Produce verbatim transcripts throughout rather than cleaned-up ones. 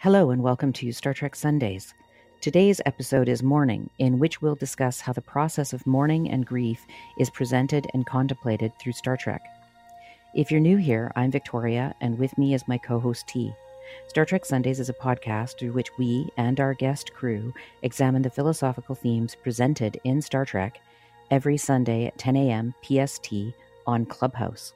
Hello and welcome to Star Trek Sundays. Today's episode is Mourning, in which we'll discuss how the process of mourning and grief is presented and contemplated through Star Trek. If you're new here, I'm Victoria, and with me is my co-host T. Star Trek Sundays is a podcast through which we and our guest crew examine the philosophical themes presented in Star Trek every Sunday at ten a.m. P S T on Clubhouse.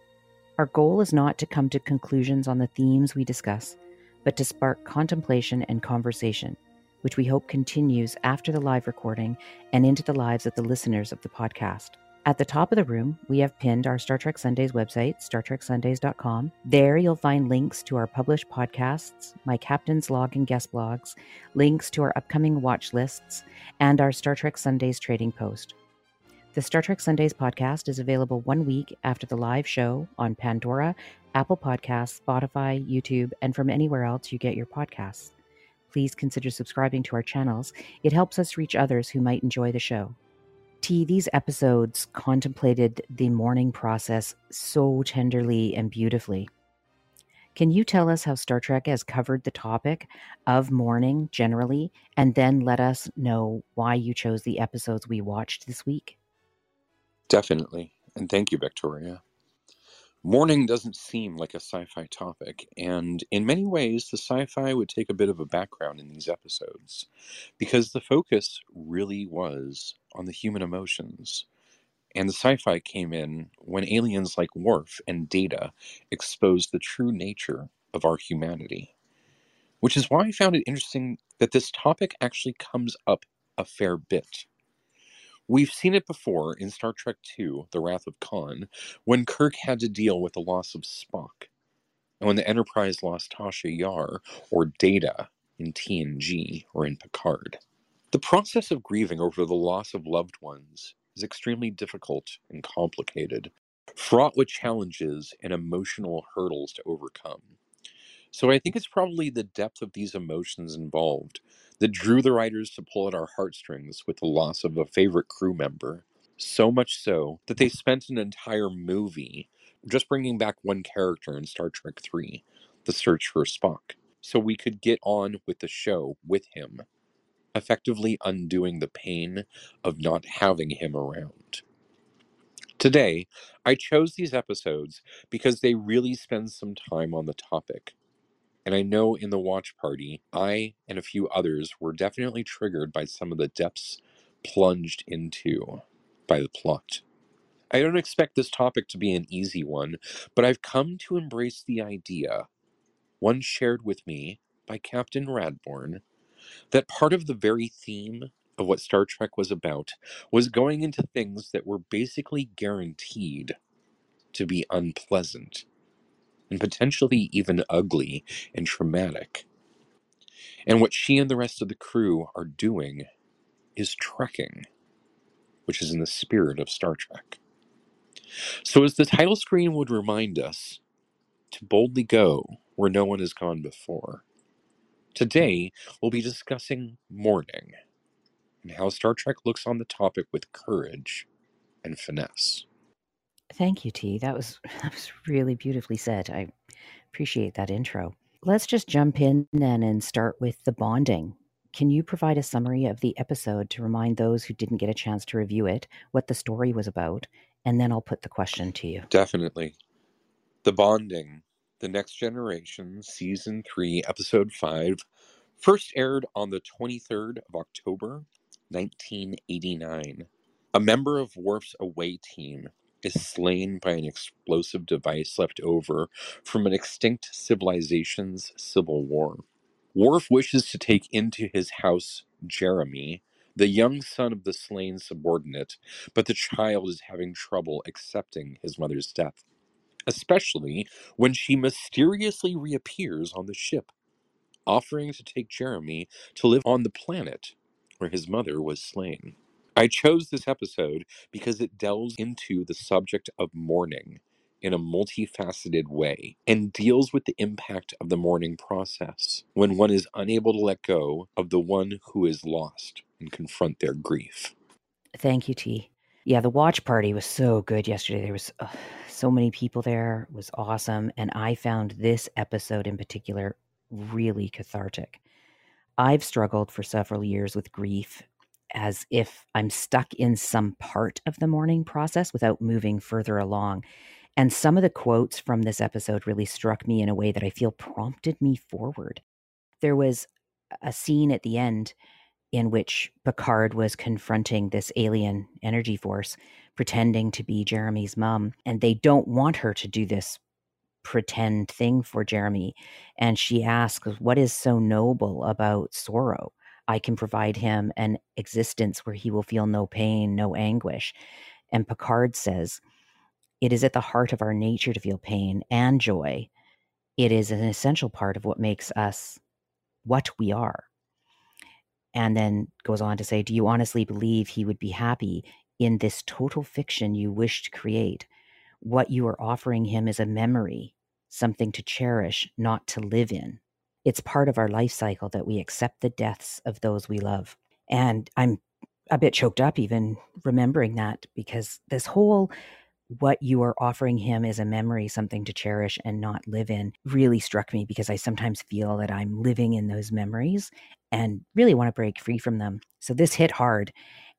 Our goal is not to come to conclusions on the themes we discuss, but to spark contemplation and conversation, which we hope continues after the live recording and into the lives of the listeners of the podcast. At the top of the room, we have pinned our Star Trek Sundays website, Star Trek Sundays dot com. There you'll find links to our published podcasts, my captain's log and guest blogs, links to our upcoming watch lists, and our Star Trek Sundays trading post. The Star Trek Sundays podcast is available one week after the live show on Pandora, Apple Podcasts, Spotify, YouTube, and from anywhere else you get your podcasts. Please consider subscribing to our channels. It helps us reach others who might enjoy the show. T, these episodes contemplated the mourning process so tenderly and beautifully. Can you tell us how Star Trek has covered the topic of mourning generally, and then let us know why you chose the episodes we watched this week? Definitely, and thank you, Victoria. Mourning doesn't seem like a sci-fi topic, and in many ways, the sci-fi would take a bit of a background in these episodes, because the focus really was on the human emotions, and the sci-fi came in when aliens like Worf and Data exposed the true nature of our humanity, which is why I found it interesting that this topic actually comes up a fair bit. We've seen it before in Star Trek two: The Wrath of Khan, when Kirk had to deal with the loss of Spock, and when the Enterprise lost Tasha Yar, or Data, in T N G, or in Picard. The process of grieving over the loss of loved ones is extremely difficult and complicated, fraught with challenges and emotional hurdles to overcome. So I think it's probably the depth of these emotions involved that drew the writers to pull at our heartstrings with the loss of a favorite crew member, so much so that they spent an entire movie just bringing back one character in Star Trek three, The Search for Spock, so we could get on with the show with him, effectively undoing the pain of not having him around. Today, I chose these episodes because they really spend some time on the topic. And I know in the watch party, I and a few others were definitely triggered by some of the depths plunged into by the plot. I don't expect this topic to be an easy one, but I've come to embrace the idea, one shared with me by Captain Radborn, that part of the very theme of what Star Trek was about was going into things that were basically guaranteed to be unpleasant, and potentially even ugly and traumatic. And what she and the rest of the crew are doing is trekking, which is in the spirit of Star Trek. So as the title screen would remind us, to boldly go where no one has gone before. Today, we'll be discussing mourning, and how Star Trek looks on the topic with courage and finesse. Thank you, T. That was that was really beautifully said. I appreciate that intro. Let's just jump in then and start with The Bonding. Can you provide a summary of the episode to remind those who didn't get a chance to review it what the story was about? And then I'll put the question to you. Definitely. The Bonding, The Next Generation, Season three, Episode five, first aired on the twenty-third of October, nineteen eighty-nine. A member of Worf's away team is slain by an explosive device left over from an extinct civilization's civil war. Worf wishes to take into his house Jeremy, the young son of the slain subordinate, but the child is having trouble accepting his mother's death, especially when she mysteriously reappears on the ship, offering to take Jeremy to live on the planet where his mother was slain. I chose this episode because it delves into the subject of mourning in a multifaceted way and deals with the impact of the mourning process when one is unable to let go of the one who is lost and confront their grief. Thank you, T. Yeah, the watch party was so good yesterday. There was uh, so many people there. It was awesome. And I found this episode in particular really cathartic. I've struggled for several years with grief as if I'm stuck in some part of the mourning process without moving further along. And some of the quotes from this episode really struck me in a way that I feel prompted me forward. There was a scene at the end in which Picard was confronting this alien energy force, pretending to be Jeremy's mom. And they don't want her to do this pretend thing for Jeremy. And she asks, what is so noble about sorrow? I can provide him an existence where he will feel no pain, no anguish. And Picard says, it is at the heart of our nature to feel pain and joy. It is an essential part of what makes us what we are. And then goes on to say, do you honestly believe he would be happy in this total fiction you wish to create? What you are offering him is a memory, something to cherish, not to live in. It's part of our life cycle that we accept the deaths of those we love. And I'm a bit choked up even remembering that, because this whole what you are offering him is a memory, something to cherish and not live in, really struck me, because I sometimes feel that I'm living in those memories and really want to break free from them. So this hit hard,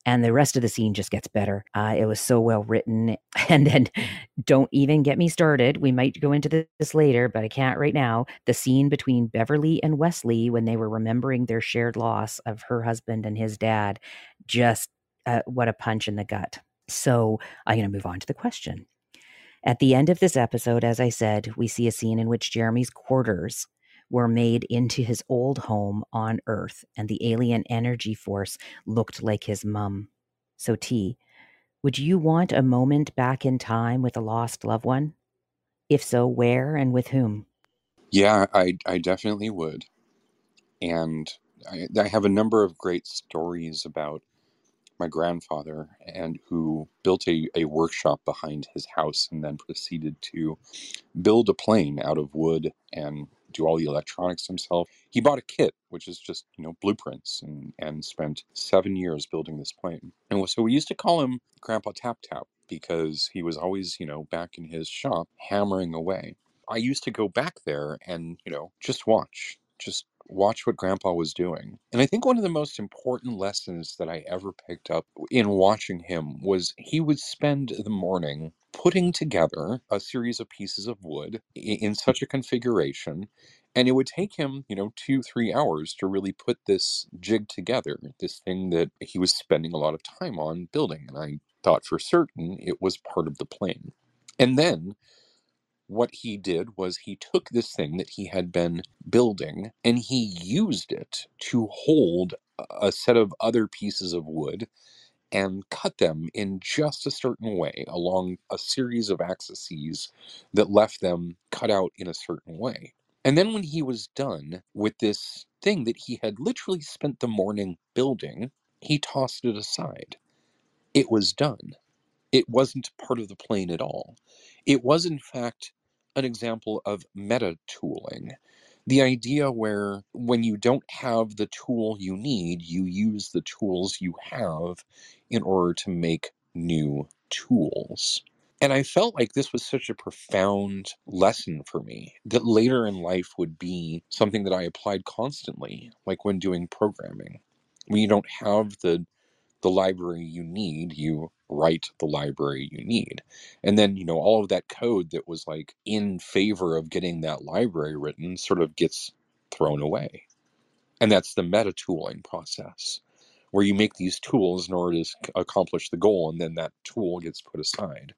and the rest of the scene just gets better. Uh, it was so well written. And then don't even get me started. We might go into this later, but I can't right now. The scene between Beverly and Wesley when they were remembering their shared loss of her husband and his dad, just uh, what a punch in the gut. So I'm going to move on to the question. At the end of this episode, as I said, we see a scene in which Jeremy's quarters were made into his old home on Earth, and the alien energy force looked like his mum. So T, would you want a moment back in time with a lost loved one? If so, where and with whom? Yeah, I, I definitely would. And I, I have a number of great stories about my grandfather, and who built a, a workshop behind his house and then proceeded to build a plane out of wood and do all the electronics himself. He bought a kit, which is just, you know, blueprints, and, and spent seven years building this plane. And so we used to call him Grandpa Tap Tap, because he was always, you know, back in his shop hammering away. I used to go back there and, you know, just watch, just watch what Grandpa was doing. And I think one of the most important lessons that I ever picked up in watching him was he would spend the morning putting together a series of pieces of wood in such a configuration, and it would take him, you know, two, three hours to really put this jig together, this thing that he was spending a lot of time on building. And I thought for certain it was part of the plane. And then what he did was he took this thing that he had been building and he used it to hold a set of other pieces of wood and cut them in just a certain way along a series of axes that left them cut out in a certain way. And then when he was done with this thing that he had literally spent the morning building, he tossed it aside. It was done. It wasn't part of the plane at all. It was, in fact, an example of meta-tooling. The idea where when you don't have the tool you need, you use the tools you have in order to make new tools. And I felt like this was such a profound lesson for me that later in life would be something that I applied constantly, like when doing programming. When you don't have the the library you need, you write the library you need. And then, you know, all of that code that was like in favor of getting that library written sort of gets thrown away. And that's the meta-tooling process, where you make these tools in order to accomplish the goal, and then that tool gets put aside.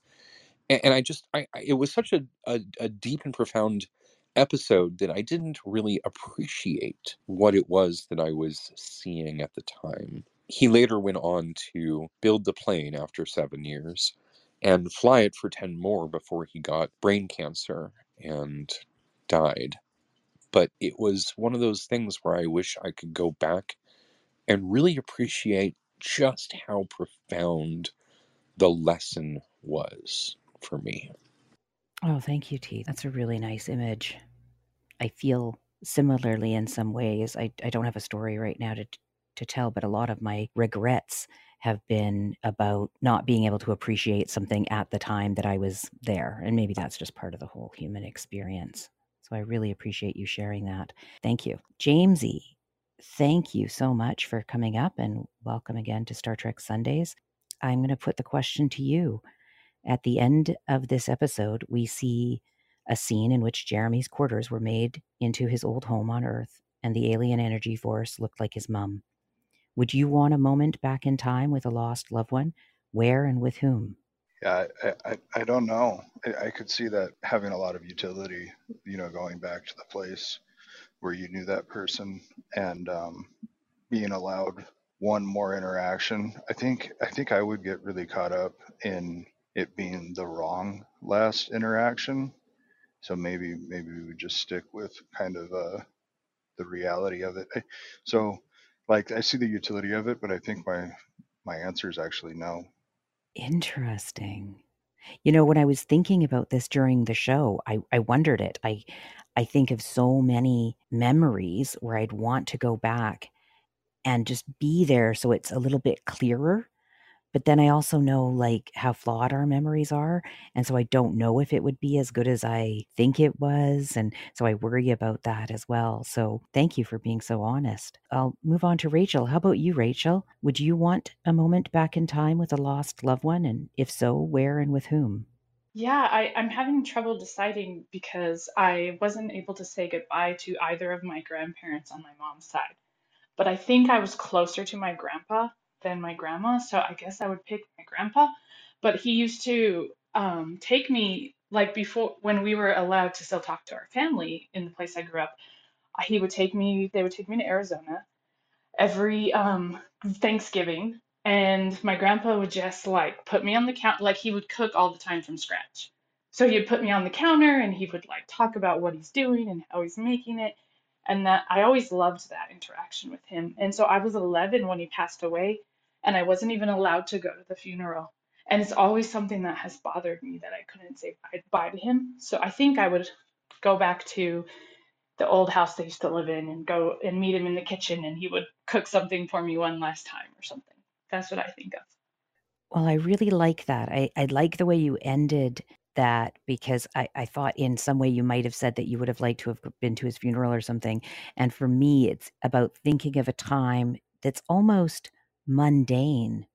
And, and I just, I, I it was such a, a, a deep and profound episode that I didn't really appreciate what it was that I was seeing at the time. He later went on to build the plane after seven years and fly it for ten more before he got brain cancer and died. But it was one of those things where I wish I could go back and really appreciate just how profound the lesson was for me. Oh, thank you, T. That's a really nice image. I feel similarly in some ways. I, I don't have a story right now to to tell, but a lot of my regrets have been about not being able to appreciate something at the time that I was there. And maybe that's just part of the whole human experience. So I really appreciate you sharing that. Thank you. Jamesy, thank you so much for coming up, and welcome again to Star Trek Sundays. I'm going to put the question to you. At the end of this episode, we see a scene in which Jeremy's quarters were made into his old home on Earth, and the alien energy force looked like his mom. Would you want a moment back in time with a lost loved one? Where and with whom? Yeah, I, I, I don't know. I, I could see that having a lot of utility, you know, going back to the place where you knew that person and um, being allowed one more interaction. I think I think I would get really caught up in it being the wrong last interaction. So maybe maybe we would just stick with kind of uh, the reality of it. So like I see the utility of it, but I think my my answer is actually no. Interesting. You know, when I was thinking about this during the show, I, I wondered it. I I think of so many memories where I'd want to go back and just be there so it's a little bit clearer. But then I also know like how flawed our memories are. And so I don't know if it would be as good as I think it was. And so I worry about that as well. So thank you for being so honest. I'll move on to Rachel. How about you, Rachel? Would you want a moment back in time with a lost loved one? And if so, where and with whom? Yeah, I, I'm having trouble deciding because I wasn't able to say goodbye to either of my grandparents on my mom's side. But I think I was closer to my grandpa than my grandma, so I guess I would pick my grandpa. But he used to um, take me, like before, when we were allowed to still talk to our family in the place I grew up, he would take me, they would take me to Arizona every um, Thanksgiving, and my grandpa would just like put me on the counter, like he would cook all the time from scratch. So he would put me on the counter and he would like talk about what he's doing and how he's making it. And that I always loved that interaction with him. And so I was eleven when he passed away. And I wasn't even allowed to go to the funeral. And it's always something that has bothered me that I couldn't say bye to him. So I think I would go back to the old house they used to live in and go and meet him in the kitchen, and he would cook something for me one last time or something. That's what I think of. Well, I really like that. I, I like the way you ended that, because I, I thought in some way you might have said that you would have liked to have been to his funeral or something. And for me, it's about thinking of a time that's almost mundane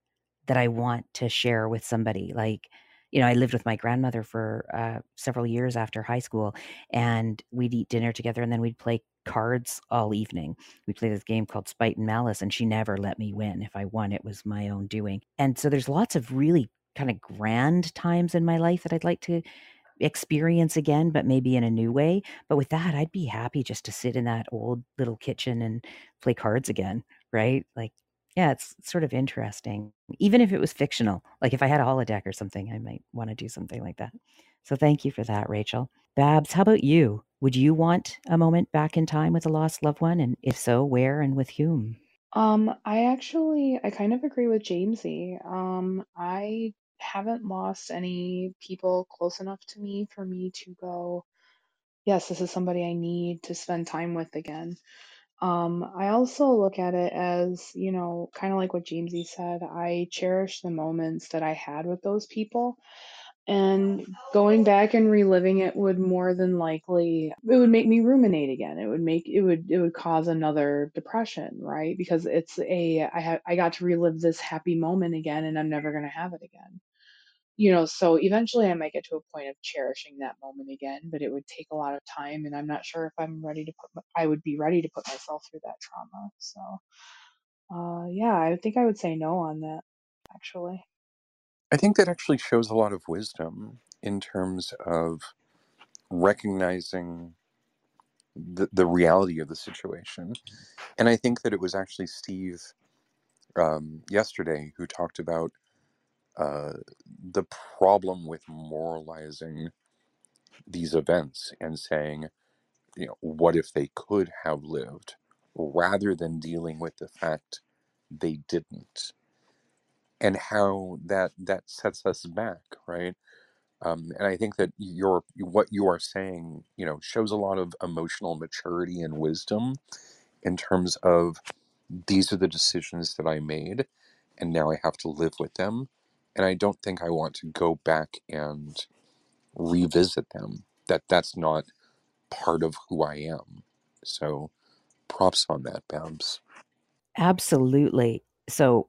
that I want to share with somebody. Like, you know, I lived with my grandmother for uh, several years after high school, and we'd eat dinner together, and then we'd play cards all evening. We played this game called Spite and Malice, and she never let me win. If I won, it was my own doing. And so there's lots of really kind of grand times in my life that I'd like to experience again, but maybe in a new way. But with that, I'd be happy just to sit in that old little kitchen and play cards again, right? Like, yeah, it's sort of interesting. Even if it was fictional, like if I had a holodeck or something, I might want to do something like that. So thank you for that, Rachel. Babs, how about you? Would you want a moment back in time with a lost loved one? And if so, where and with whom? Um, I actually, I kind of agree with Jamesy. Um, I haven't lost any people close enough to me for me to go, yes, this is somebody I need to spend time with again. Um, I also look at it as, you know, kind of like what Jamesy said, I cherish the moments that I had with those people, and going back and reliving it would more than likely, it would make me ruminate again. It would make, it would, it would cause another depression, right? Because it's a, I ha- I got to relive this happy moment again, and I'm never going to have it again. You know, so eventually I might get to a point of cherishing that moment again, but it would take a lot of time, and I'm not sure if I'm ready to put, my, I would be ready to put myself through that trauma. So, uh, yeah, I think I would say no on that, actually. I think that actually shows a lot of wisdom in terms of recognizing the, the reality of the situation. And I think that it was actually Steve um, yesterday who talked about Uh, the problem with moralizing these events and saying, you know, what if they could have lived, rather than dealing with the fact they didn't, and how that that sets us back, right? Um, and I think that your what you are saying, you know, shows a lot of emotional maturity and wisdom in terms of these are the decisions that I made, and now I have to live with them. And I don't think I want to go back and revisit them. That that's not part of who I am. So props on that, Babs. Absolutely. So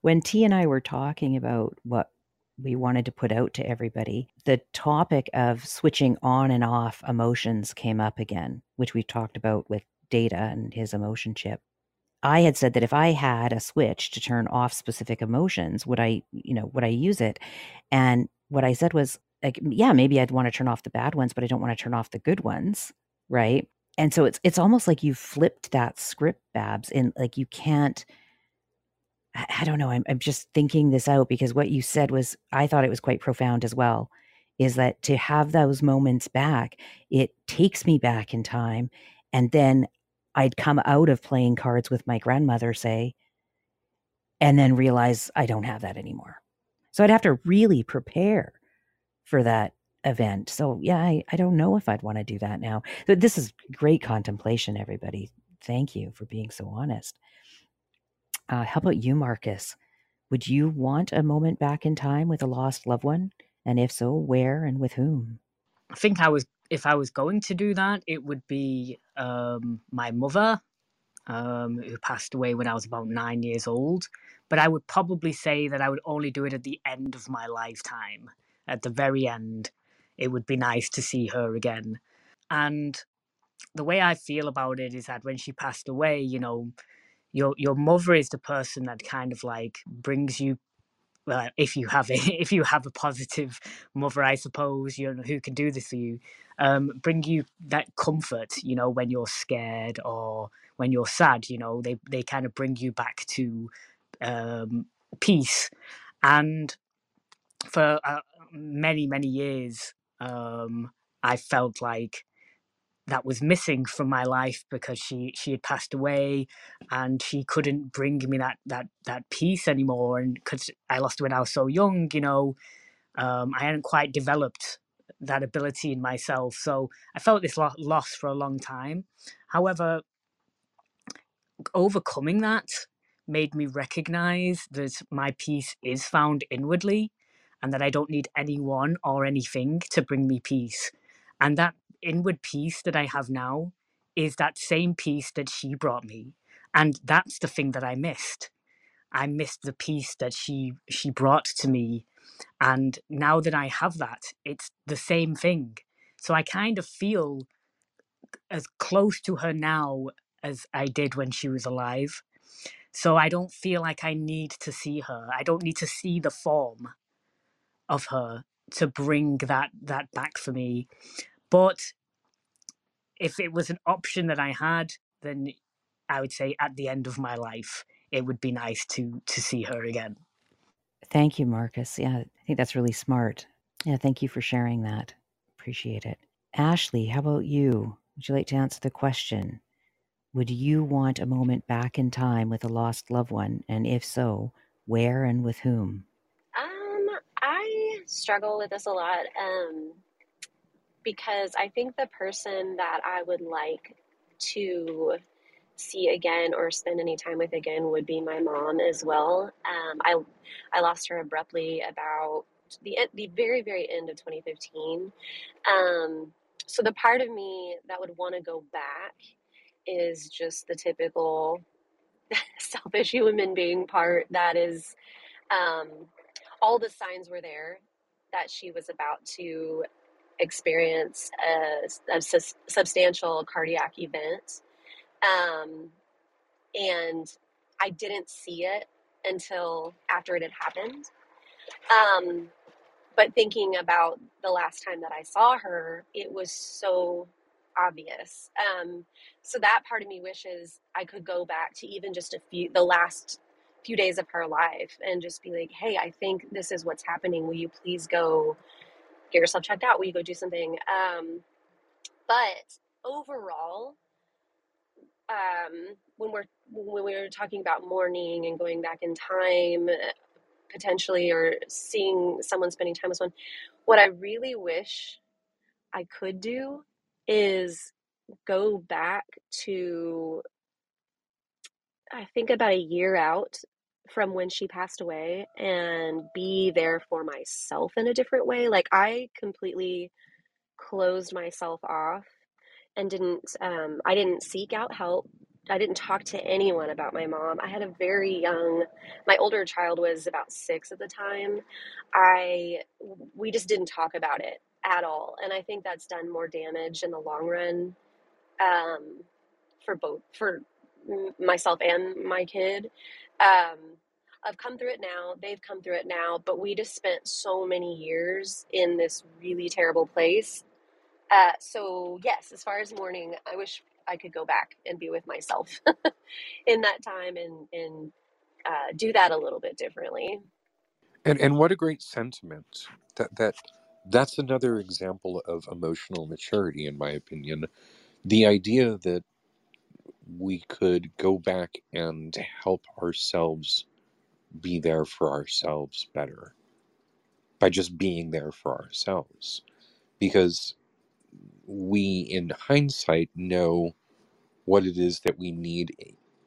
when T and I were talking about what we wanted to put out to everybody, the topic of switching on and off emotions came up again, which we talked about with Data and his emotion chip. I had said that if I had a switch to turn off specific emotions, would I, you know, would I use it? And what I said was like, yeah, maybe I'd want to turn off the bad ones, but I don't want to turn off the good ones, right? And so it's it's almost like you flipped that script, Babs, and like you can't, I, I don't know, I'm, I'm just thinking this out because what you said was, I thought it was quite profound as well, is that to have those moments back, it takes me back in time. And then I'd come out of playing cards with my grandmother, say, and then realize I don't have that anymore. So I'd have to really prepare for that event. So yeah, I, I don't know if I'd want to do that now. But this is great contemplation, everybody. Thank you for being so honest. Uh, how about you, Marcus? Would you want a moment back in time with a lost loved one? And if so, where and with whom? I think I was, if I was going to do that, it would be um, my mother, um, who passed away when I was about nine years old. But I would probably say that I would only do it at the end of my lifetime. At the very end, it would be nice to see her again. And the way I feel about it is that when she passed away, you know, your your mother is the person that kind of like brings you, well, if you have a, if you have a positive mother, I suppose, you know, who can do this for you, um, bring you that comfort, you know, when you're scared or when you're sad, you know, they, they kind of bring you back to um, peace. And for uh, many, many years, um, I felt like that was missing from my life because she, she had passed away and she couldn't bring me that, that, that peace anymore. And because I lost her when I was so young, you know, um, I hadn't quite developed that ability in myself. So I felt this lo- loss for a long time. However, overcoming that made me recognize that my peace is found inwardly and that I don't need anyone or anything to bring me peace. And that inward peace that I have now is that same peace that she brought me. And that's the thing that I missed. I missed the peace that she she brought to me. And now that I have that, it's the same thing. So I kind of feel as close to her now as I did when she was alive. So I don't feel like I need to see her. I don't need to see the form of her to bring that that back for me. But if it was an option that I had, then I would say at the end of my life, it would be nice to to see her again. Thank you, Marcus. Yeah, I think that's really smart. Yeah, thank you for sharing that. Appreciate it. Ashley, how about you? Would you like to answer the question? Would you want a moment back in time with a lost loved one? And if so, where and with whom? Um, I struggle with this a lot. Um... Because I think the person that I would like to see again or spend any time with again would be my mom as well. Um, I I lost her abruptly about the the very, very end of twenty fifteen. Um, so the part of me that would want to go back is just the typical selfish human being part that is, um, all the signs were there that she was about to experience a, a su- substantial cardiac event. Um, and I didn't see it until after it had happened. Um, but thinking about the last time that I saw her, it was so obvious. Um, so that part of me wishes I could go back to even just a few, the last few days of her life and just be like, hey, I think this is what's happening. Will you please go get yourself checked out? Will you go do something? Um, but overall, um, when we're when we were talking about mourning and going back in time, potentially, or seeing someone, spending time with someone, what I really wish I could do is go back to, I think, about a year out from when she passed away and be there for myself in a different way. Like I completely closed myself off and didn't, um, I didn't seek out help. I didn't talk to anyone about my mom. I had a very young, my older child was about six at the time. I, we just didn't talk about it at all. And I think that's done more damage in the long run, um, for both, for myself and my kid. Um, I've come through it now. They've come through it now, but we just spent so many years in this really terrible place. Uh, so yes, as far as mourning, I wish I could go back and be with myself in that time and, and uh, do that a little bit differently. And and what a great sentiment. That that that's another example of emotional maturity, in my opinion. The idea that we could go back and help ourselves be there for ourselves better by just being there for ourselves. Because we, in hindsight, know what it is that we need,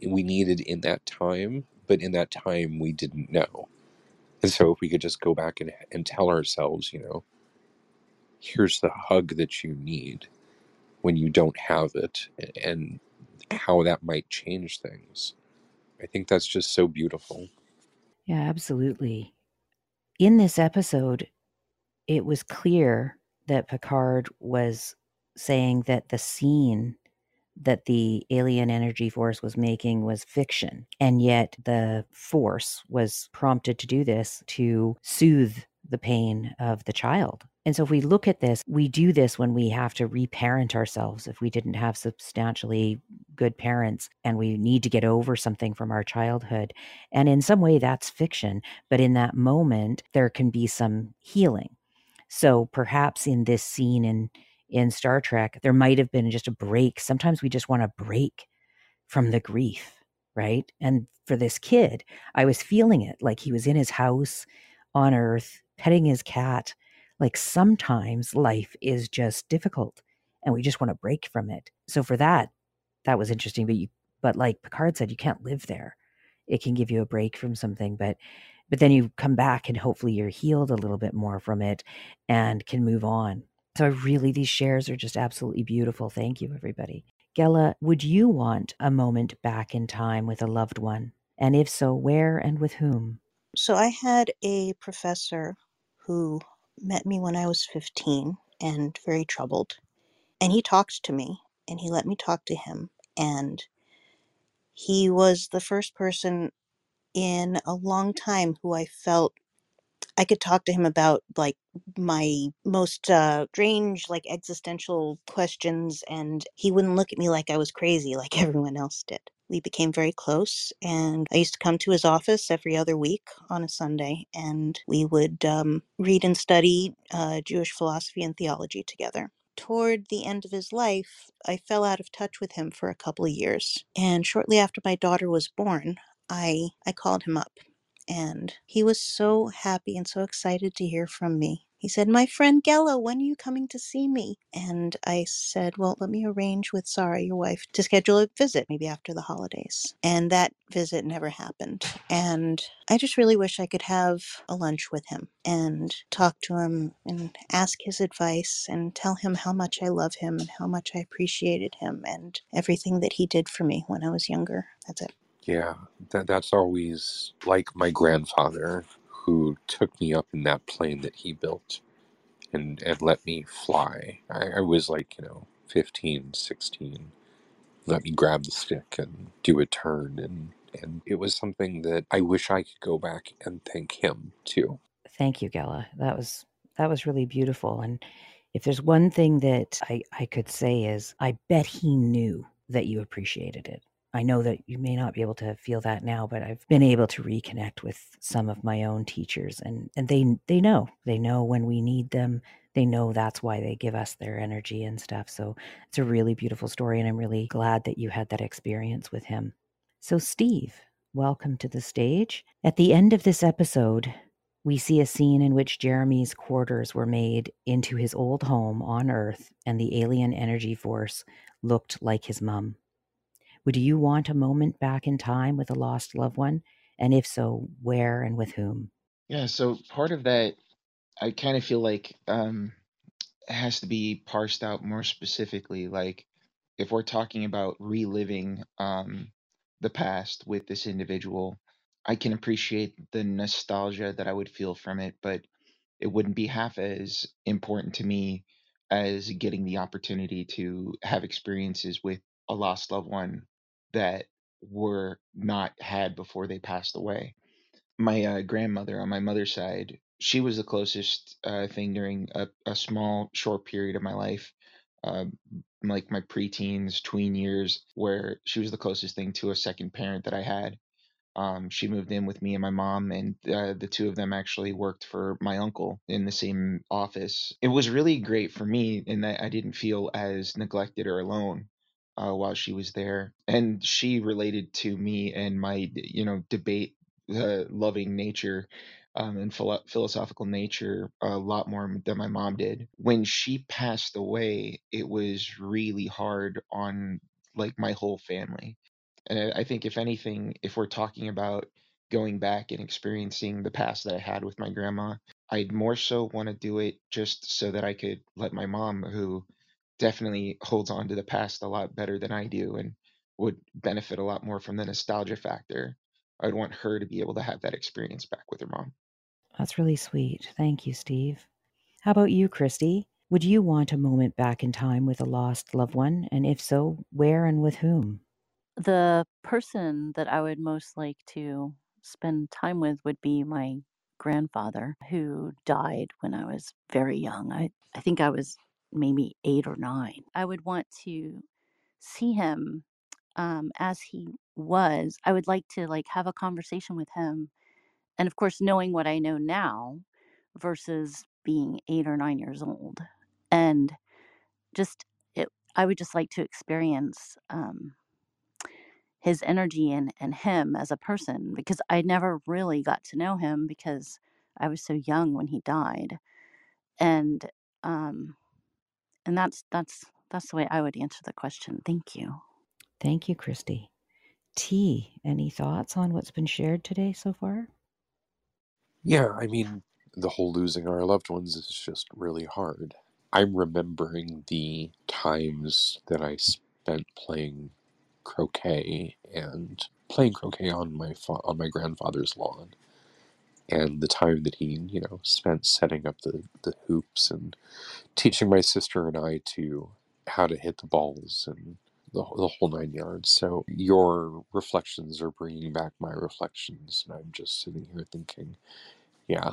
we needed in that time, but in that time we didn't know. And so if we could just go back and, and tell ourselves, you know, here's the hug that you need when you don't have it, and how that might change things. I think that's just so beautiful. Yeah, absolutely. In this episode, it was clear that Picard was saying that the scene that the alien energy force was making was fiction. And yet the force was prompted to do this to soothe the pain of the child. And so if we look at this, we do this when we have to reparent ourselves. If we didn't have substantially good parents and we need to get over something from our childhood. And in some way that's fiction, but in that moment, there can be some healing. So perhaps in this scene in, in Star Trek, there might have been just a break. Sometimes we just want a break from the grief, right? And for this kid, I was feeling it. Like he was in his house on Earth, petting his cat. Like sometimes life is just difficult and we just want a break from it. So for that, that was interesting. But you, but like Picard said, you can't live there. It can give you a break from something, but But then you come back and hopefully you're healed a little bit more from it and can move on. So really, these shares are just absolutely beautiful. Thank you, everybody. Gela, would you want a moment back in time with a loved one? And if so, where and with whom? So I had a professor who met me when I was fifteen and very troubled. And he talked to me and he let me talk to him. And he was the first person in a long time who I felt I could talk to him about like my most uh, strange, like existential questions. And he wouldn't look at me like I was crazy, like everyone else did. We became very close and I used to come to his office every other week on a Sunday and we would um, read and study uh, Jewish philosophy and theology together. Toward the end of his life, I fell out of touch with him for a couple of years. And shortly after my daughter was born, I, I called him up and he was so happy and so excited to hear from me. He said, "My friend Gela, when are you coming to see me?" And I said, "Well, let me arrange with Sarah, your wife, to schedule a visit maybe after the holidays." And that visit never happened. And I just really wish I could have a lunch with him and talk to him and ask his advice and tell him how much I love him and how much I appreciated him and everything that he did for me when I was younger. That's it. Yeah, that, that's always like my grandfather who took me up in that plane that he built and, and let me fly. I, I was like, you know, fifteen, sixteen. Let me grab the stick and do a turn. And, and it was something that I wish I could go back and thank him too. Thank you, Gela. That was, that was really beautiful. And if there's one thing that I, I could say is, I bet he knew that you appreciated it. I know that you may not be able to feel that now, but I've been able to reconnect with some of my own teachers and, and they, they know, they know when we need them, they know that's why they give us their energy and stuff. So it's a really beautiful story. And I'm really glad that you had that experience with him. So Steve, welcome to the stage. At the end of this episode, we see a scene in which Jeremy's quarters were made into his old home on Earth and the alien energy force looked like his mom. Would you want a moment back in time with a lost loved one? And if so, where and with whom? Yeah, so part of that, I kind of feel like um, has to be parsed out more specifically. Like, if we're talking about reliving um, the past with this individual, I can appreciate the nostalgia that I would feel from it, but it wouldn't be half as important to me as getting the opportunity to have experiences with a lost loved one that were not had before they passed away. My uh, grandmother on my mother's side, she was the closest uh, thing during a, a small, short period of my life, uh, like my preteens, tween years, where she was the closest thing to a second parent that I had. Um, she moved in with me and my mom, and uh, the two of them actually worked for my uncle in the same office. It was really great for me in that I didn't feel as neglected or alone uh, while she was there. And she related to me and my, you know, debate, uh, loving nature um, and philo- philosophical nature a lot more than my mom did. When she passed away, it was really hard on like my whole family. And I think if anything, if we're talking about going back and experiencing the past that I had with my grandma, I'd more so want to do it just so that I could let my mom, who definitely holds on to the past a lot better than I do and would benefit a lot more from the nostalgia factor, I'd want her to be able to have that experience back with her mom. That's really sweet. Thank you, Steve. How about you, Christy? Would you want a moment back in time with a lost loved one? And if so, where and with whom? The person that I would most like to spend time with would be my grandfather, who died when I was very young. I, I think I was maybe eight or nine. I would want to see him um, as he was. I would like to like have a conversation with him. And of course, knowing what I know now versus being eight or nine years old. And just, it, I would just like to experience um his energy and, and him as a person, because I never really got to know him because I was so young when he died. And um, and that's that's that's the way I would answer the question. Thank you. Thank you, Christy. T, any thoughts on what's been shared today so far? Yeah, I mean, the whole losing our loved ones is just really hard. I'm remembering the times that I spent playing croquet and playing croquet on my fa- on my grandfather's lawn, and the time that he, you know, spent setting up the, the hoops and teaching my sister and I to how to hit the balls and the, the whole nine yards. So your reflections are bringing back my reflections, and I'm just sitting here thinking, yeah,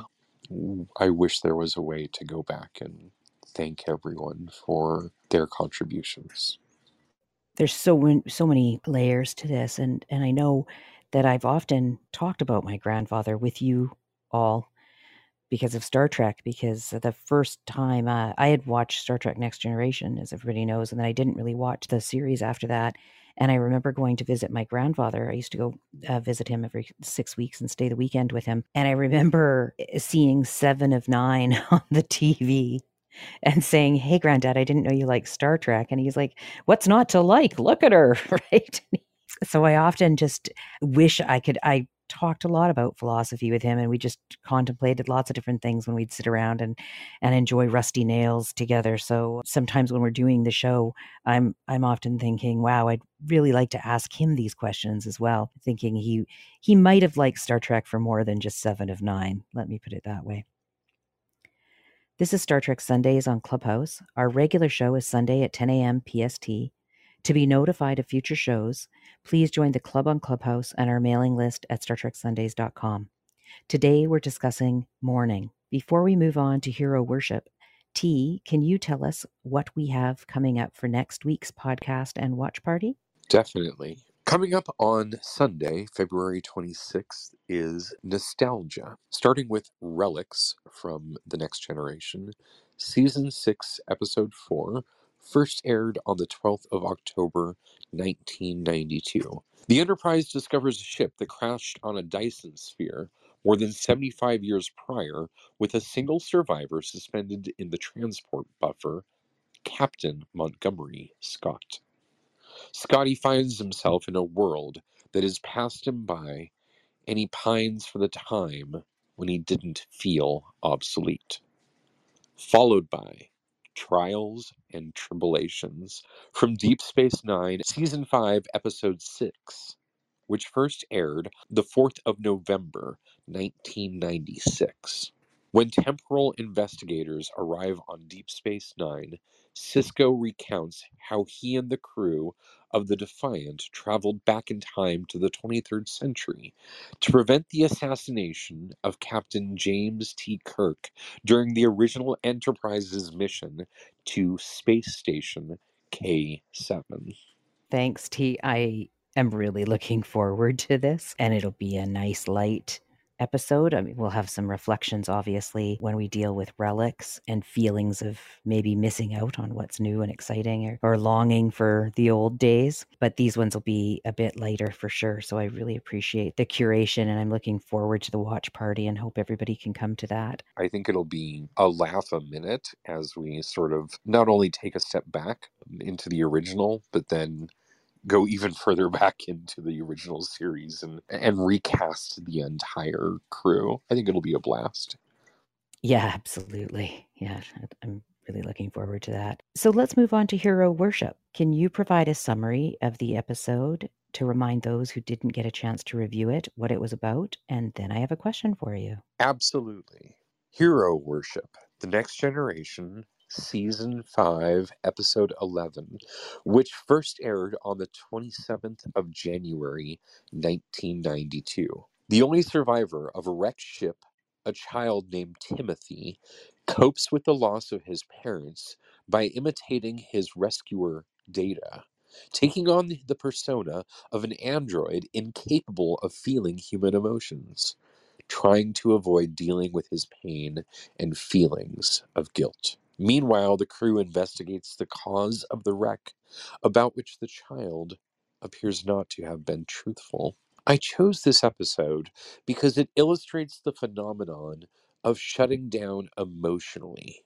I wish there was a way to go back and thank everyone for their contributions. There's so so many layers to this, and, and I know that I've often talked about my grandfather with you all because of Star Trek, because the first time uh, I had watched Star Trek Next Generation, as everybody knows, and then I didn't really watch the series after that, and I remember going to visit my grandfather. I used to go uh, visit him every six weeks and stay the weekend with him, and I remember seeing Seven of Nine on the T V and saying, "Hey, Granddad, I didn't know you liked Star Trek." And he's like, "What's not to like? Look at her," right? So I often just wish I could, I talked a lot about philosophy with him, and we just contemplated lots of different things when we'd sit around and, and enjoy rusty nails together. So sometimes when we're doing the show, I'm, I'm often thinking, wow, I'd really like to ask him these questions as well. Thinking he, he might've liked Star Trek for more than just Seven of Nine. Let me put it that way. This is Star Trek Sundays on Clubhouse. Our regular show is Sunday at ten a.m. P S T. To be notified of future shows, please join the club on Clubhouse and our mailing list at Star Trek Sundays dot com. Today, we're discussing mourning. Before we move on to Hero Worship, T, can you tell us what we have coming up for next week's podcast and watch party? Definitely. Coming up on Sunday, February twenty-sixth, is Nostalgia, starting with Relics from The Next Generation, Season six, Episode four, first aired on the twelfth of October, nineteen ninety-two. The Enterprise discovers a ship that crashed on a Dyson sphere more than seventy-five years prior, with a single survivor suspended in the transport buffer, Captain Montgomery Scott. Scotty finds himself in a world that has passed him by, and he pines for the time when he didn't feel obsolete. Followed by Trials and Tribulations from Deep Space Nine, Season five, Episode six, which first aired the fourth of November, nineteen ninety-six. When temporal investigators arrive on Deep Space Nine, Cisco recounts how he and the crew of the Defiant traveled back in time to the twenty-third century to prevent the assassination of Captain James T. Kirk during the original Enterprise's mission to Space Station K seven. Thanks, T. I am really looking forward to this, and it'll be a nice light episode. I mean, we'll have some reflections, obviously, when we deal with relics and feelings of maybe missing out on what's new and exciting, or, or longing for the old days. But these ones will be a bit lighter for sure. So I really appreciate the curation, and I'm looking forward to the watch party and hope everybody can come to that. I think it'll be a laugh a minute as we sort of not only take a step back into the original, but then go even further back into the original series and, and recast the entire crew. I think it'll be a blast. Yeah, absolutely. Yeah, I'm really looking forward to that. So let's move on to Hero Worship. Can you provide a summary of the episode to remind those who didn't get a chance to review it what it was about? And then I have a question for you. Absolutely. Hero Worship, The Next Generation, Season five, Episode eleven, which first aired on the twenty-seventh of January, nineteen ninety-two. The only survivor of a wrecked ship, a child named Timothy, copes with the loss of his parents by imitating his rescuer, Data, taking on the persona of an android incapable of feeling human emotions, trying to avoid dealing with his pain and feelings of guilt. Meanwhile, the crew investigates the cause of the wreck, about which the child appears not to have been truthful. I chose this episode because it illustrates the phenomenon of shutting down emotionally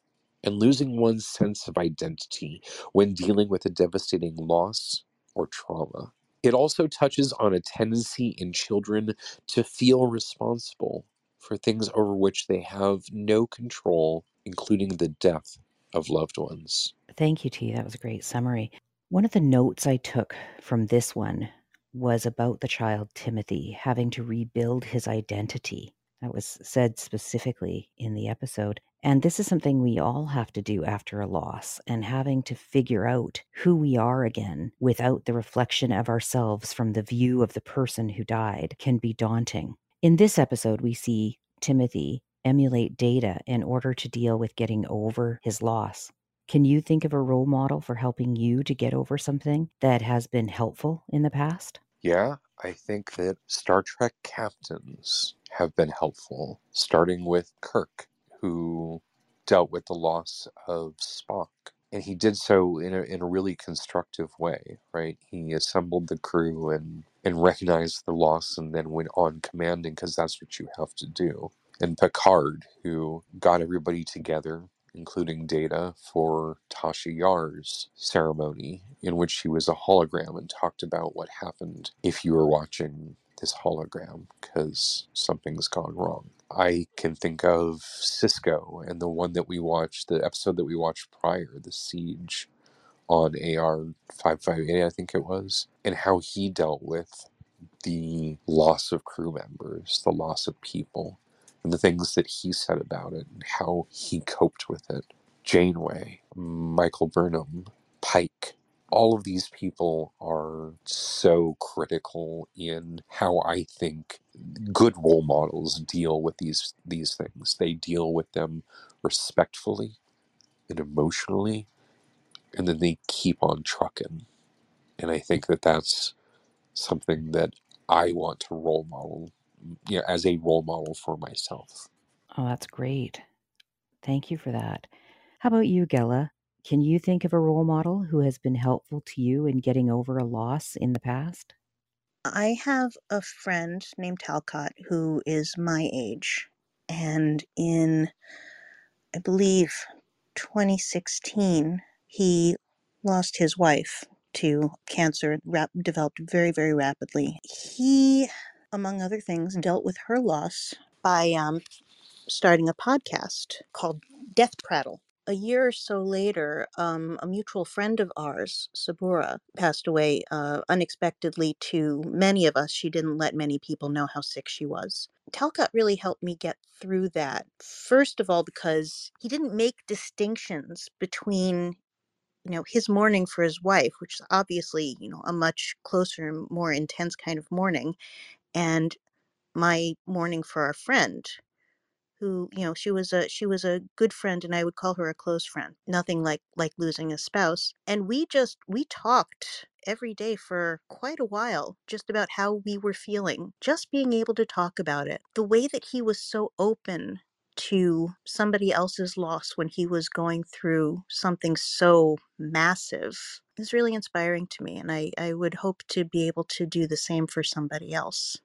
and losing one's sense of identity when dealing with a devastating loss or trauma. It also touches on a tendency in children to feel responsible for things over which they have no control, including the death of loved ones. Thank you, T. That was a great summary. One of the notes I took from this one was about the child Timothy having to rebuild his identity. That was said specifically in the episode. And this is something we all have to do after a loss, and having to figure out who we are again without the reflection of ourselves from the view of the person who died can be daunting. In this episode, we see Timothy emulate Data in order to deal with getting over his loss. Can you think of a role model for helping you to get over something that has been helpful in the past? Yeah, I think that Star Trek captains have been helpful, starting with Kirk, who dealt with the loss of Spock. And he did so in a, in a really constructive way, right? He assembled the crew and, and recognized the loss, and then went on commanding, because that's what you have to do. And Picard, who got everybody together, including Data, for Tasha Yar's ceremony, in which she was a hologram and talked about what happened if you were watching this hologram, because something's gone wrong. I can think of Cisco and the one that we watched, the episode that we watched prior, The Siege on A R five fifty-eight, I think it was, and how he dealt with the loss of crew members, the loss of people, and the things that he said about it and how he coped with it. Janeway, Michael Burnham, Pike, all of these people are so critical in how I think good role models deal with these, these things. They deal with them respectfully and emotionally, and then they keep on trucking. And I think that that's something that I want to role model, yeah, as a role model for myself. Oh, that's great. Thank you for that. How about you, Gela? Can you think of a role model who has been helpful to you in getting over a loss in the past? I have a friend named Talcott who is my age. And in, I believe, twenty sixteen, he lost his wife to cancer, rap- developed very, very rapidly. He, among other things, dealt with her loss by um, starting a podcast called Death Prattle, a year or so later, um, a mutual friend of ours, Sabura, passed away uh, unexpectedly to many of us. She didn't let many people know how sick she was. Talcott really helped me get through that, first of all, because he didn't make distinctions between, you know, his mourning for his wife, which is obviously, you know, a much closer, more intense kind of mourning, and my mourning for our friend, who, you know, she was a she was a good friend, and I would call her a close friend. Nothing like like losing a spouse. And we just we talked every day for quite a while, just about how we were feeling, just being able to talk about it. The way that he was so open to somebody else's loss when he was going through something so massive is really inspiring to me, and I, I would hope to be able to do the same for somebody else.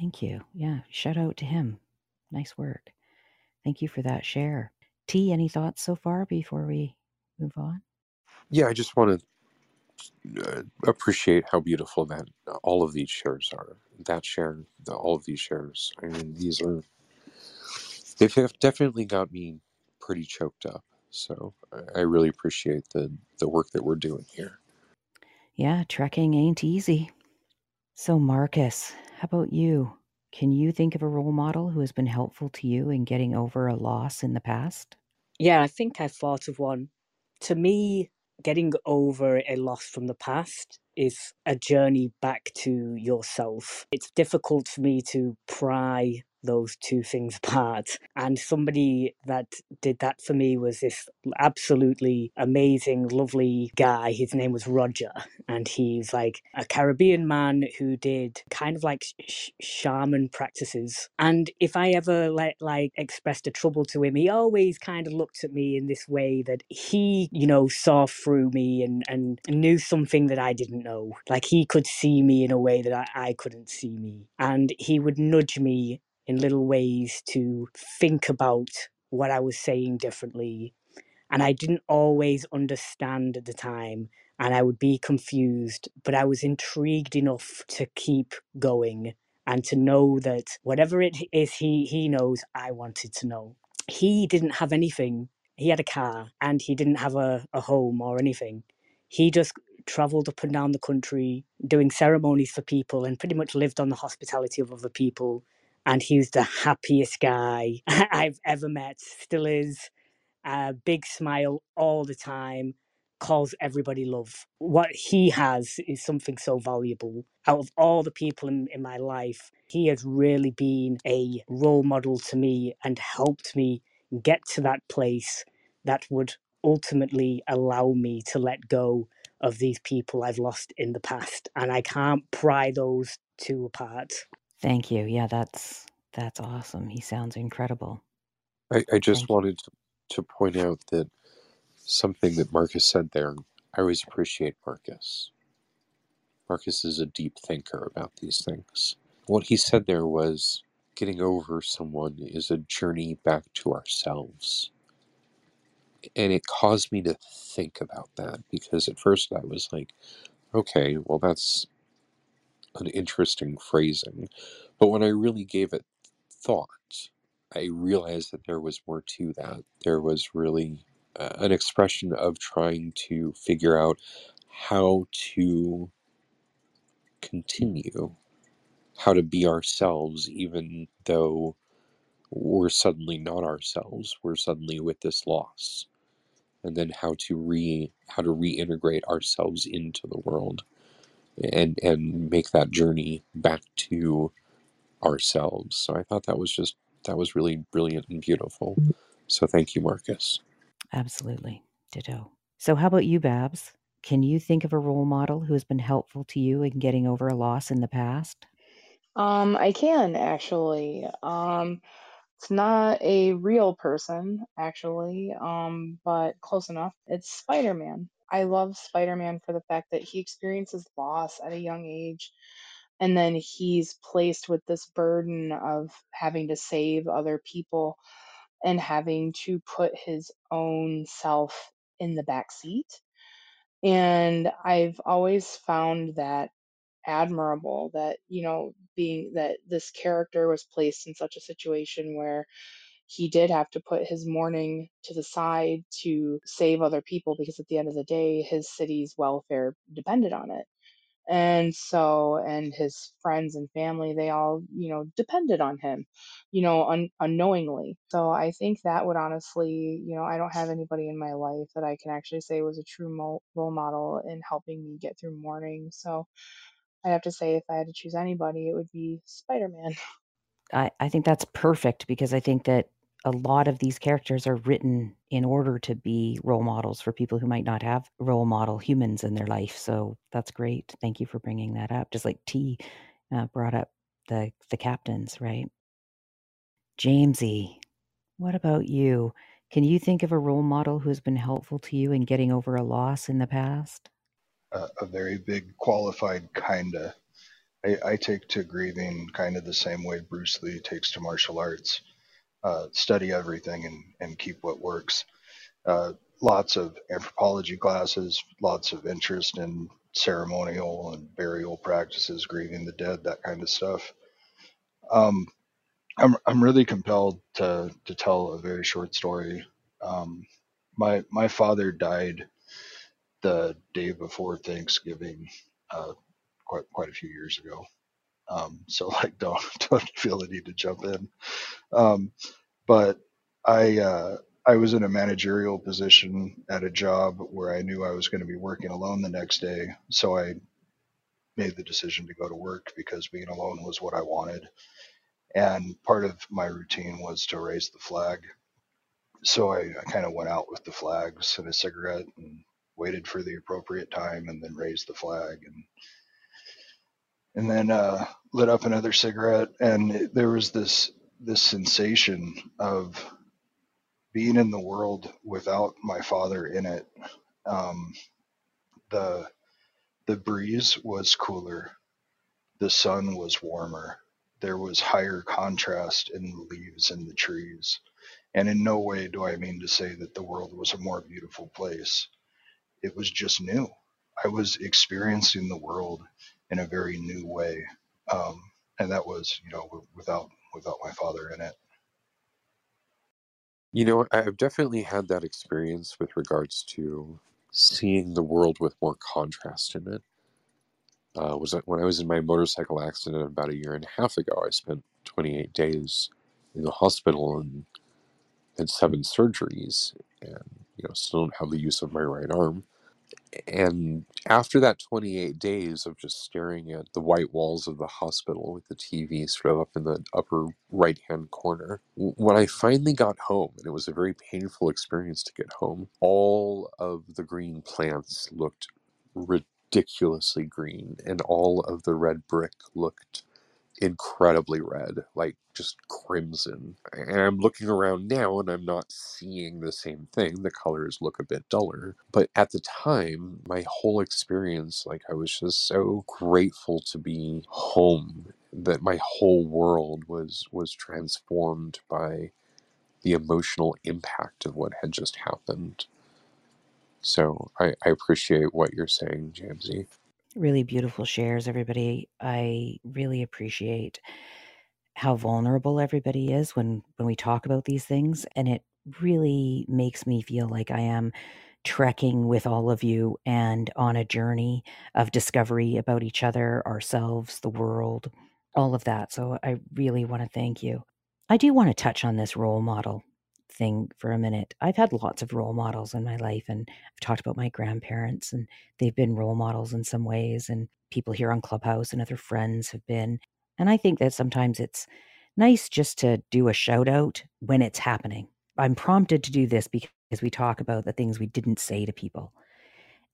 Thank you. Yeah. Shout out to him. Nice work. Thank you for that share. T, any thoughts so far before we move on? Yeah, I just want to uh, appreciate how beautiful that uh, all of these shares are. That share, the, all of these shares. I mean, these are, they've definitely got me pretty choked up. So I, I really appreciate the, the work that we're doing here. Yeah, trekking ain't easy. So Marcus, how about you? Can you think of a role model who has been helpful to you in getting over a loss in the past? Yeah, I think I've thought of one. To me, getting over a loss from the past is a journey back to yourself. It's difficult for me to pry those two things apart. And somebody that did that for me was this absolutely amazing, lovely guy. His name was Roger. And he's like a Caribbean man who did kind of like sh- shaman practices. And if I ever let, like expressed a trouble to him, he always kind of looked at me in this way that he, you know, saw through me and, and knew something that I didn't know. Like he could see me in a way that I, I couldn't see me. And he would nudge me in little ways to think about what I was saying differently. And I didn't always understand at the time, and I would be confused, but I was intrigued enough to keep going and to know that whatever it is he, he knows, I wanted to know. He didn't have anything. He had a car, and he didn't have a, a home or anything. He just travelled up and down the country doing ceremonies for people and pretty much lived on the hospitality of other people. And he was the happiest guy I've ever met, still is. Uh, big smile all the time, calls everybody love. What he has is something so valuable. Out of all the people in, in my life, he has really been a role model to me and helped me get to that place that would ultimately allow me to let go of these people I've lost in the past. And I can't pry those two apart. Thank you. Yeah, that's that's awesome. He sounds incredible. I, I just Thank wanted to, to point out that something that Marcus said there, I always appreciate Marcus. Marcus is a deep thinker about these things. What he said there was getting over someone is a journey back to ourselves. And it caused me to think about that, because at first I was like, okay, well, that's an interesting phrasing. But when I really gave it thought, I realized that there was more to that. There was really uh, an expression of trying to figure out how to continue, how to be ourselves, even though we're suddenly not ourselves. We're suddenly with this loss. And then how to re how to reintegrate ourselves into the world. And and make that journey back to ourselves. So I thought that was just, that was really brilliant and beautiful. So thank you, Marcus. Absolutely. Ditto. So how about you, Babs? Can you think of a role model who has been helpful to you in getting over a loss in the past? Um, I can, actually. Um, it's not a real person, actually, um, but close enough. It's Spider-Man. I love Spider-Man for the fact that he experiences loss at a young age, and then he's placed with this burden of having to save other people and having to put his own self in the back seat. And I've always found that admirable, that, you know, being that this character was placed in such a situation where he did have to put his mourning to the side to save other people, because at the end of the day, his city's welfare depended on it. And so, and his friends and family, they all, you know, depended on him, you know, un- unknowingly. So I think that would honestly, you know, I don't have anybody in my life that I can actually say was a true mo- role model in helping me get through mourning. So I'd have to say if I had to choose anybody, it would be Spider-Man. I, I think that's perfect, because I think that a lot of these characters are written in order to be role models for people who might not have role model humans in their life. So that's great. Thank you for bringing that up. Just like T uh, brought up the, the captains, right? Jamesy, what about you? Can you think of a role model who's been helpful to you in getting over a loss in the past? Uh, a very big qualified kinda. I, I take to grieving kind of the same way Bruce Lee takes to martial arts. Uh, study everything and, and keep what works. Uh, lots of anthropology classes, lots of interest in ceremonial and burial practices, grieving the dead, that kind of stuff. Um, I'm I'm really compelled to to tell a very short story. Um, my my father died the day before Thanksgiving, uh, quite quite a few years ago. Um, so like don't, don't feel the need to jump in. Um, but I, uh, I was in a managerial position at a job where I knew I was going to be working alone the next day. So I made the decision to go to work because being alone was what I wanted. And part of my routine was to raise the flag. So I, I kind of went out with the flags and a cigarette and waited for the appropriate time and then raised the flag and And then uh, lit up another cigarette, and it, there was this this sensation of being in the world without my father in it. Um, the the breeze was cooler, the sun was warmer, there was higher contrast in the leaves and the trees, and in no way do I mean to say that the world was a more beautiful place. It was just new. I was experiencing the world in a very new way. Um, and that was, you know, w- without without my father in it. You know, I've definitely had that experience with regards to seeing the world with more contrast in it. Uh, was when I was in my motorcycle accident about a year and a half ago, I spent twenty-eight days in the hospital and had seven surgeries and, you know, still don't have the use of my right arm. And after that twenty-eight days of just staring at the white walls of the hospital with the T V sort of up in the upper right-hand corner, when I finally got home, and it was a very painful experience to get home, all of the green plants looked ridiculously green, and all of the red brick looked incredibly red, like just crimson. And I'm looking around now and I'm not seeing the same thing. The colors look a bit duller. But at the time, my whole experience, like I was just so grateful to be home, that my whole world was was transformed by the emotional impact of what had just happened. So I, I appreciate what you're saying, Jamesy. Really beautiful shares, everybody. I really appreciate how vulnerable everybody is when, when we talk about these things. And it really makes me feel like I am trekking with all of you and on a journey of discovery about each other, ourselves, the world, all of that. So I really want to thank you. I do want to touch on this role model thing for a minute. I've had lots of role models in my life, and I've talked about my grandparents, and they've been role models in some ways, and people here on Clubhouse and other friends have been. And I think that sometimes it's nice just to do a shout out when it's happening. I'm prompted to do this because we talk about the things we didn't say to people.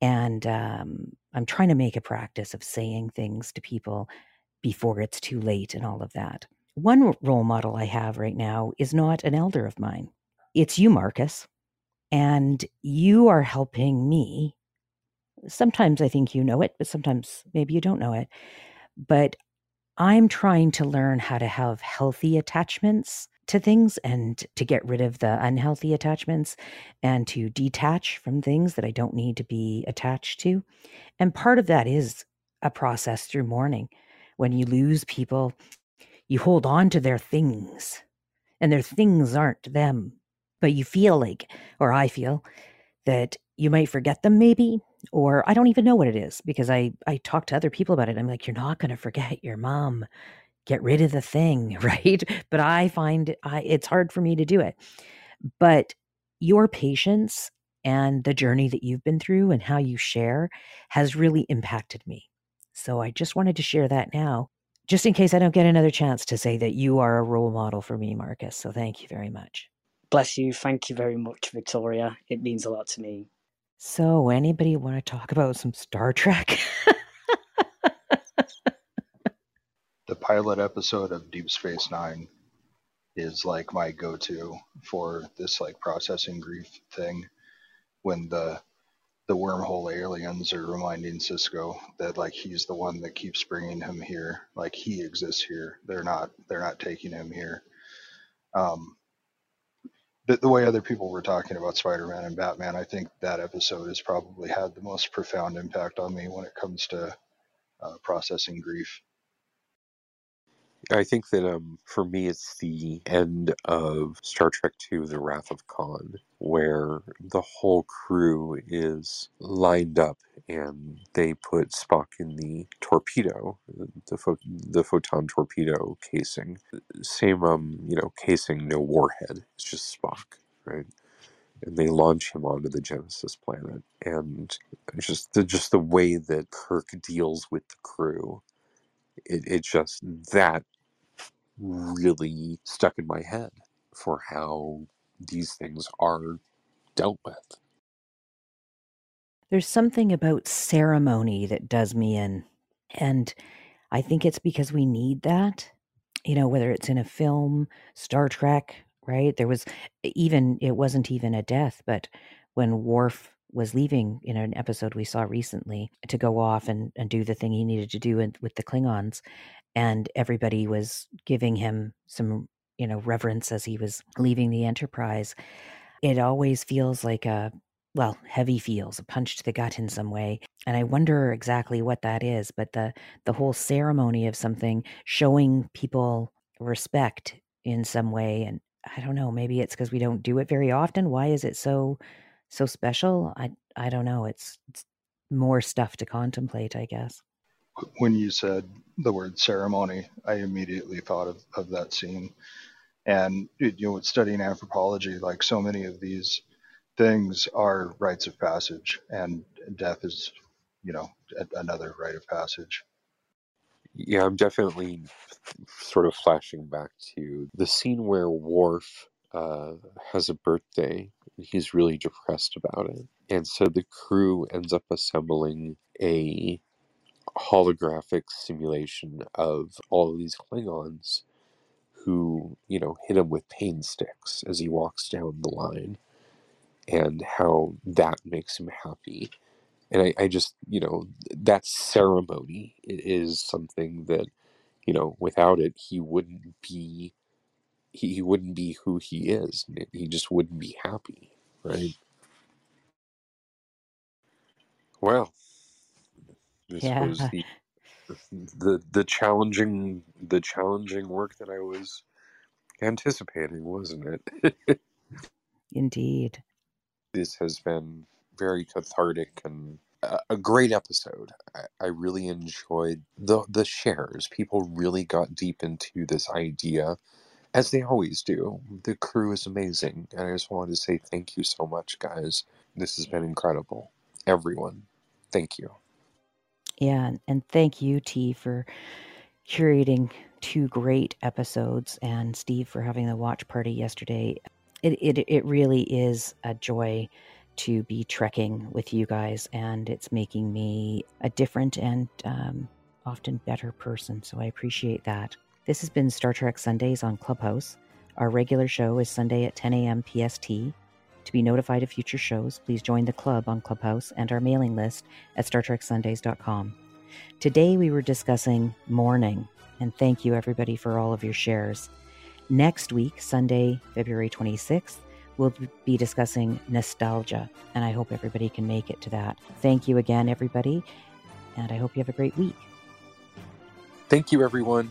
And um, I'm trying to make a practice of saying things to people before it's too late and all of that. One role model I have right now is not an elder of mine. It's you, Marcus, and you are helping me. Sometimes I think you know it, but sometimes maybe you don't know it. But I'm trying to learn how to have healthy attachments to things and to get rid of the unhealthy attachments and to detach from things that I don't need to be attached to. And part of that is a process through mourning. When you lose people, you hold on to their things and their things aren't them. But you feel like, or I feel, that you might forget them maybe, or I don't even know what it is because I, I talk to other people about it. I'm like, you're not going to forget your mom. Get rid of the thing, right? But I find I, it's hard for me to do it. But your patience and the journey that you've been through and how you share has really impacted me. So I just wanted to share that now, just in case I don't get another chance to say that you are a role model for me, Marcus. So thank you very much. Bless you. Thank you very much, Victoria. It means a lot to me. So anybody want to talk about some Star Trek? The pilot episode of Deep Space Nine is like my go-to for this like processing grief thing when the the wormhole aliens are reminding Sisko that like he's the one that keeps bringing him here, like he exists here. They're not they're not taking him here. Um, the, the way other people were talking about Spider-Man and Batman, I think that episode has probably had the most profound impact on me when it comes to uh, processing grief. I think that um, for me, it's the end of Star Trek two, The Wrath of Khan, where the whole crew is lined up and they put Spock in the torpedo, the pho- the photon torpedo casing. Same, um, you know, casing, no warhead. It's just Spock, right? And they launch him onto the Genesis planet. And just the, just the way that Kirk deals with the crew, It it just, that really stuck in my head for how these things are dealt with. There's something about ceremony that does me in. And I think it's because we need that, you know, whether it's in a film, Star Trek, right? There was even, it wasn't even a death, but when Worf was leaving in an episode we saw recently to go off and, and do the thing he needed to do in, with the Klingons. And everybody was giving him some, you know, reverence as he was leaving the Enterprise. It always feels like a, well, heavy feels, a punch to the gut in some way. And I wonder exactly what that is, but the, the whole ceremony of something showing people respect in some way. And I don't know, maybe it's because we don't do it very often. Why is it so So special? I I don't know. It's, it's more stuff to contemplate, I guess. When you said the word ceremony, I immediately thought of, of that scene. And, you know, studying anthropology, like so many of these things are rites of passage, and death is, you know, another rite of passage. Yeah, I'm definitely sort of flashing back to the scene where Worf Uh, has a birthday. He's really depressed about it. And so the crew ends up assembling a holographic simulation of all of these Klingons who, you know, hit him with pain sticks as he walks down the line and how that makes him happy. And I, I just, you know, that ceremony is something that, you know, without it, he wouldn't be He, he wouldn't be who he is. He just wouldn't be happy, right? Well, this yeah. was the, the the challenging the challenging work that I was anticipating, wasn't it? Indeed. This has been very cathartic and a, a great episode. I, I really enjoyed the the shares. People really got deep into this idea, as they always do. The crew is amazing. And I just wanted to say thank you so much, guys. This has been incredible. Everyone, thank you. Yeah, and thank you, T, for curating two great episodes, and Steve for having the watch party yesterday. It it, it really is a joy to be trekking with you guys, and it's making me a different and um, often better person. So I appreciate that. This has been Star Trek Sundays on Clubhouse. Our regular show is Sunday at ten a.m. P S T. To be notified of future shows, please join the club on Clubhouse and our mailing list at Star Trek Sundays dot com. Today we were discussing mourning, and thank you everybody for all of your shares. Next week, Sunday, February twenty-sixth, we'll be discussing nostalgia, and I hope everybody can make it to that. Thank you again, everybody, and I hope you have a great week. Thank you, everyone.